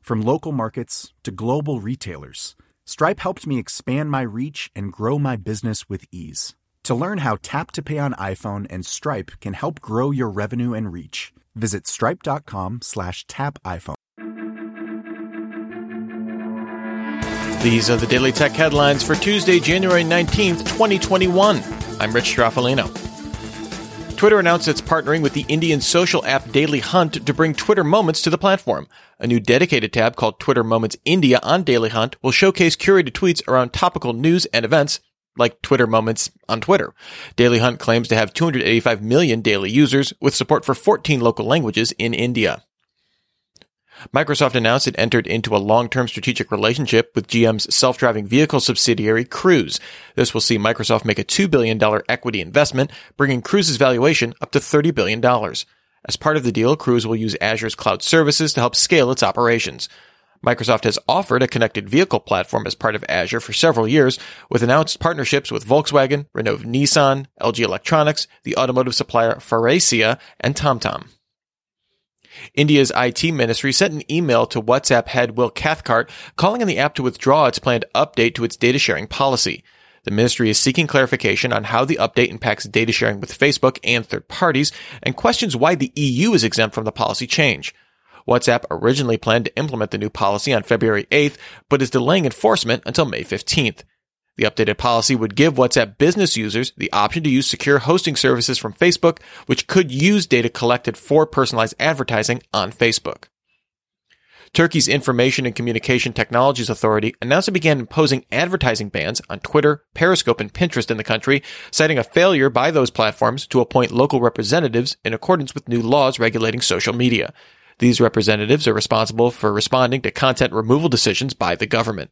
From local markets to global retailers, Stripe helped me expand my reach and grow my business with ease. To learn how Tap to Pay on iPhone and Stripe can help grow your revenue and reach, visit stripe.com/tapiphone. These are the Daily Tech Headlines for Tuesday, January 19th, 2021. I'm Rich Straffolino. Twitter announced it's partnering with the Indian social app Dailyhunt to bring Twitter Moments to the platform. A new dedicated tab called Twitter Moments India on Dailyhunt will showcase curated tweets around topical news and events, like Twitter Moments on Twitter. Dailyhunt claims to have 285 million daily users, with support for 14 local languages in India. Microsoft announced it entered into a long-term strategic relationship with GM's self-driving vehicle subsidiary, Cruise. This will see Microsoft make a $2 billion equity investment, bringing Cruise's valuation up to $30 billion. As part of the deal, Cruise will use Azure's cloud services to help scale its operations. Microsoft has offered a connected vehicle platform as part of Azure for several years, with announced partnerships with Volkswagen, Renault Nissan, LG Electronics, the automotive supplier Farasia, and TomTom. India's IT ministry sent an email to WhatsApp head Will Cathcart calling on the app to withdraw its planned update to its data sharing policy. The ministry is seeking clarification on how the update impacts data sharing with Facebook and third parties and questions why the EU is exempt from the policy change. WhatsApp originally planned to implement the new policy on February 8th, but is delaying enforcement until May 15th. The updated policy would give WhatsApp business users the option to use secure hosting services from Facebook, which could use data collected for personalized advertising on Facebook. Turkey's Information and Communication Technologies Authority announced it began imposing advertising bans on Twitter, Periscope, and Pinterest in the country, citing a failure by those platforms to appoint local representatives in accordance with new laws regulating social media. These representatives are responsible for responding to content removal decisions by the government.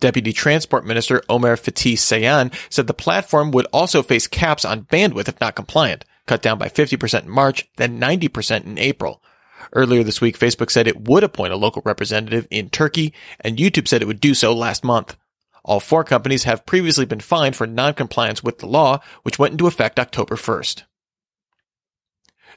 Deputy Transport Minister Omer Fatih Sayan said the platform would also face caps on bandwidth if not compliant, cut down by 50% in March, then 90% in April. Earlier this week, Facebook said it would appoint a local representative in Turkey, and YouTube said it would do so last month. All four companies have previously been fined for noncompliance with the law, which went into effect October 1st.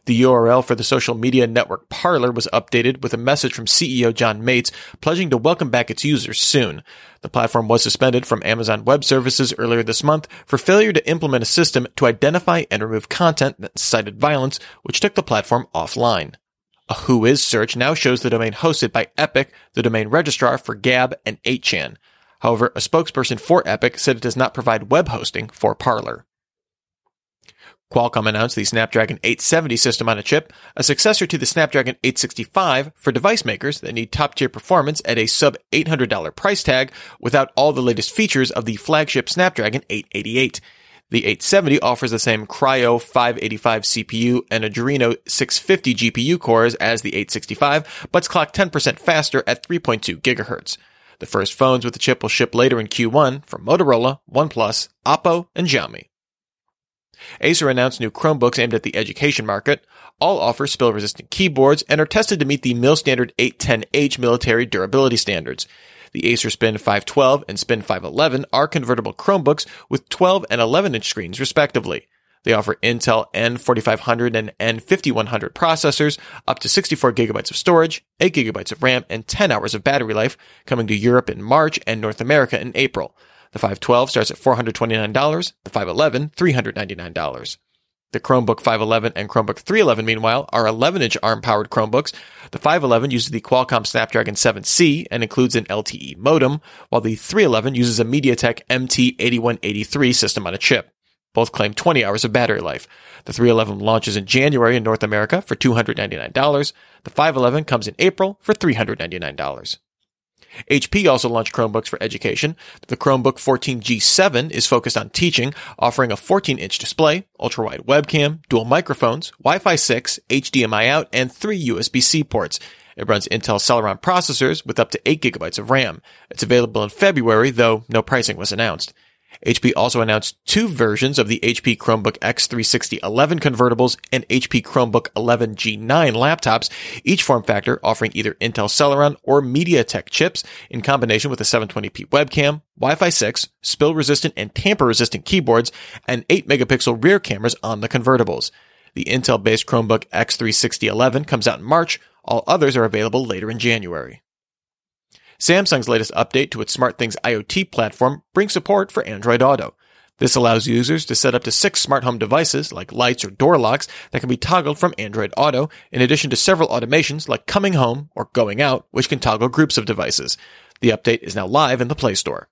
The URL for the social media network Parler was updated with a message from CEO John Mates pledging to welcome back its users soon. The platform was suspended from Amazon Web Services earlier this month for failure to implement a system to identify and remove content that incited violence, which took the platform offline. A Whois search now shows the domain hosted by Epic, the domain registrar for Gab and 8chan. However, a spokesperson for Epic said it does not provide web hosting for Parler. Qualcomm announced the Snapdragon 870 system on a chip, a successor to the Snapdragon 865 for device makers that need top-tier performance at a sub-$800 price tag without all the latest features of the flagship Snapdragon 888. The 870 offers the same Kryo 585 CPU and Adreno 650 GPU cores as the 865, but's clocked 10% faster at 3.2 GHz. The first phones with the chip will ship later in Q1 from Motorola, OnePlus, Oppo, and Xiaomi. Acer announced new Chromebooks aimed at the education market. All offer spill-resistant keyboards and are tested to meet the MIL standard 810H military durability standards. The Acer Spin 512 and Spin 511 are convertible Chromebooks with 12 and 11-inch screens, respectively. They offer Intel N4500 and N5100 processors, up to 64 gigabytes of storage, 8 gigabytes of RAM, and 10 hours of battery life, coming to Europe in March and North America in April. The 512 starts at $429, the 511, $399. The Chromebook 511 and Chromebook 311, meanwhile, are 11-inch ARM-powered Chromebooks. The 511 uses the Qualcomm Snapdragon 7C and includes an LTE modem, while the 311 uses a MediaTek MT8183 system on a chip. Both claim 20 hours of battery life. The 311 launches in January in North America for $299. The 511 comes in April for $399. HP also launched Chromebooks for education. The Chromebook 14G7 is focused on teaching, offering a 14-inch display, ultra-wide webcam, dual microphones, Wi-Fi 6, HDMI out, and 3 USB-C ports. It runs Intel Celeron processors with up to 8 gigabytes of RAM. It's available in February, though no pricing was announced. HP also announced 2 versions of the HP Chromebook X360 11 convertibles and HP Chromebook 11G9 laptops, each form factor offering either Intel Celeron or MediaTek chips in combination with a 720p webcam, Wi-Fi 6, spill-resistant and tamper-resistant keyboards, and 8-megapixel rear cameras on the convertibles. The Intel-based Chromebook X360 11 comes out in March. All others are available later in January. Samsung's latest update to its SmartThings IoT platform brings support for Android Auto. This allows users to set up to 6 smart home devices, like lights or door locks, that can be toggled from Android Auto, in addition to several automations like coming home or going out, which can toggle groups of devices. The update is now live in the Play Store.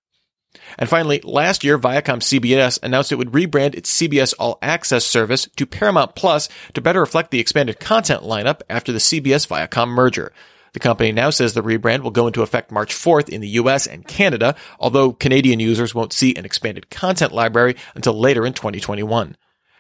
And finally, last year, ViacomCBS announced it would rebrand its CBS All Access service to Paramount Plus to better reflect the expanded content lineup after the CBS-Viacom merger. The company now says the rebrand will go into effect March 4th in the U.S. and Canada, although Canadian users won't see an expanded content library until later in 2021.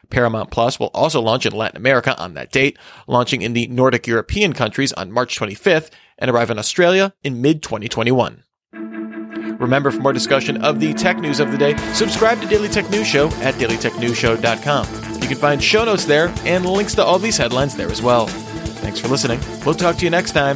Paramount Plus will also launch in Latin America on that date, launching in the Nordic European countries on March 25th and arrive in Australia in mid-2021. Remember, for more discussion of the tech news of the day, subscribe to Daily Tech News Show at dailytechnewsshow.com. You can find show notes there and links to all these headlines there as well. Thanks for listening. We'll talk to you next time.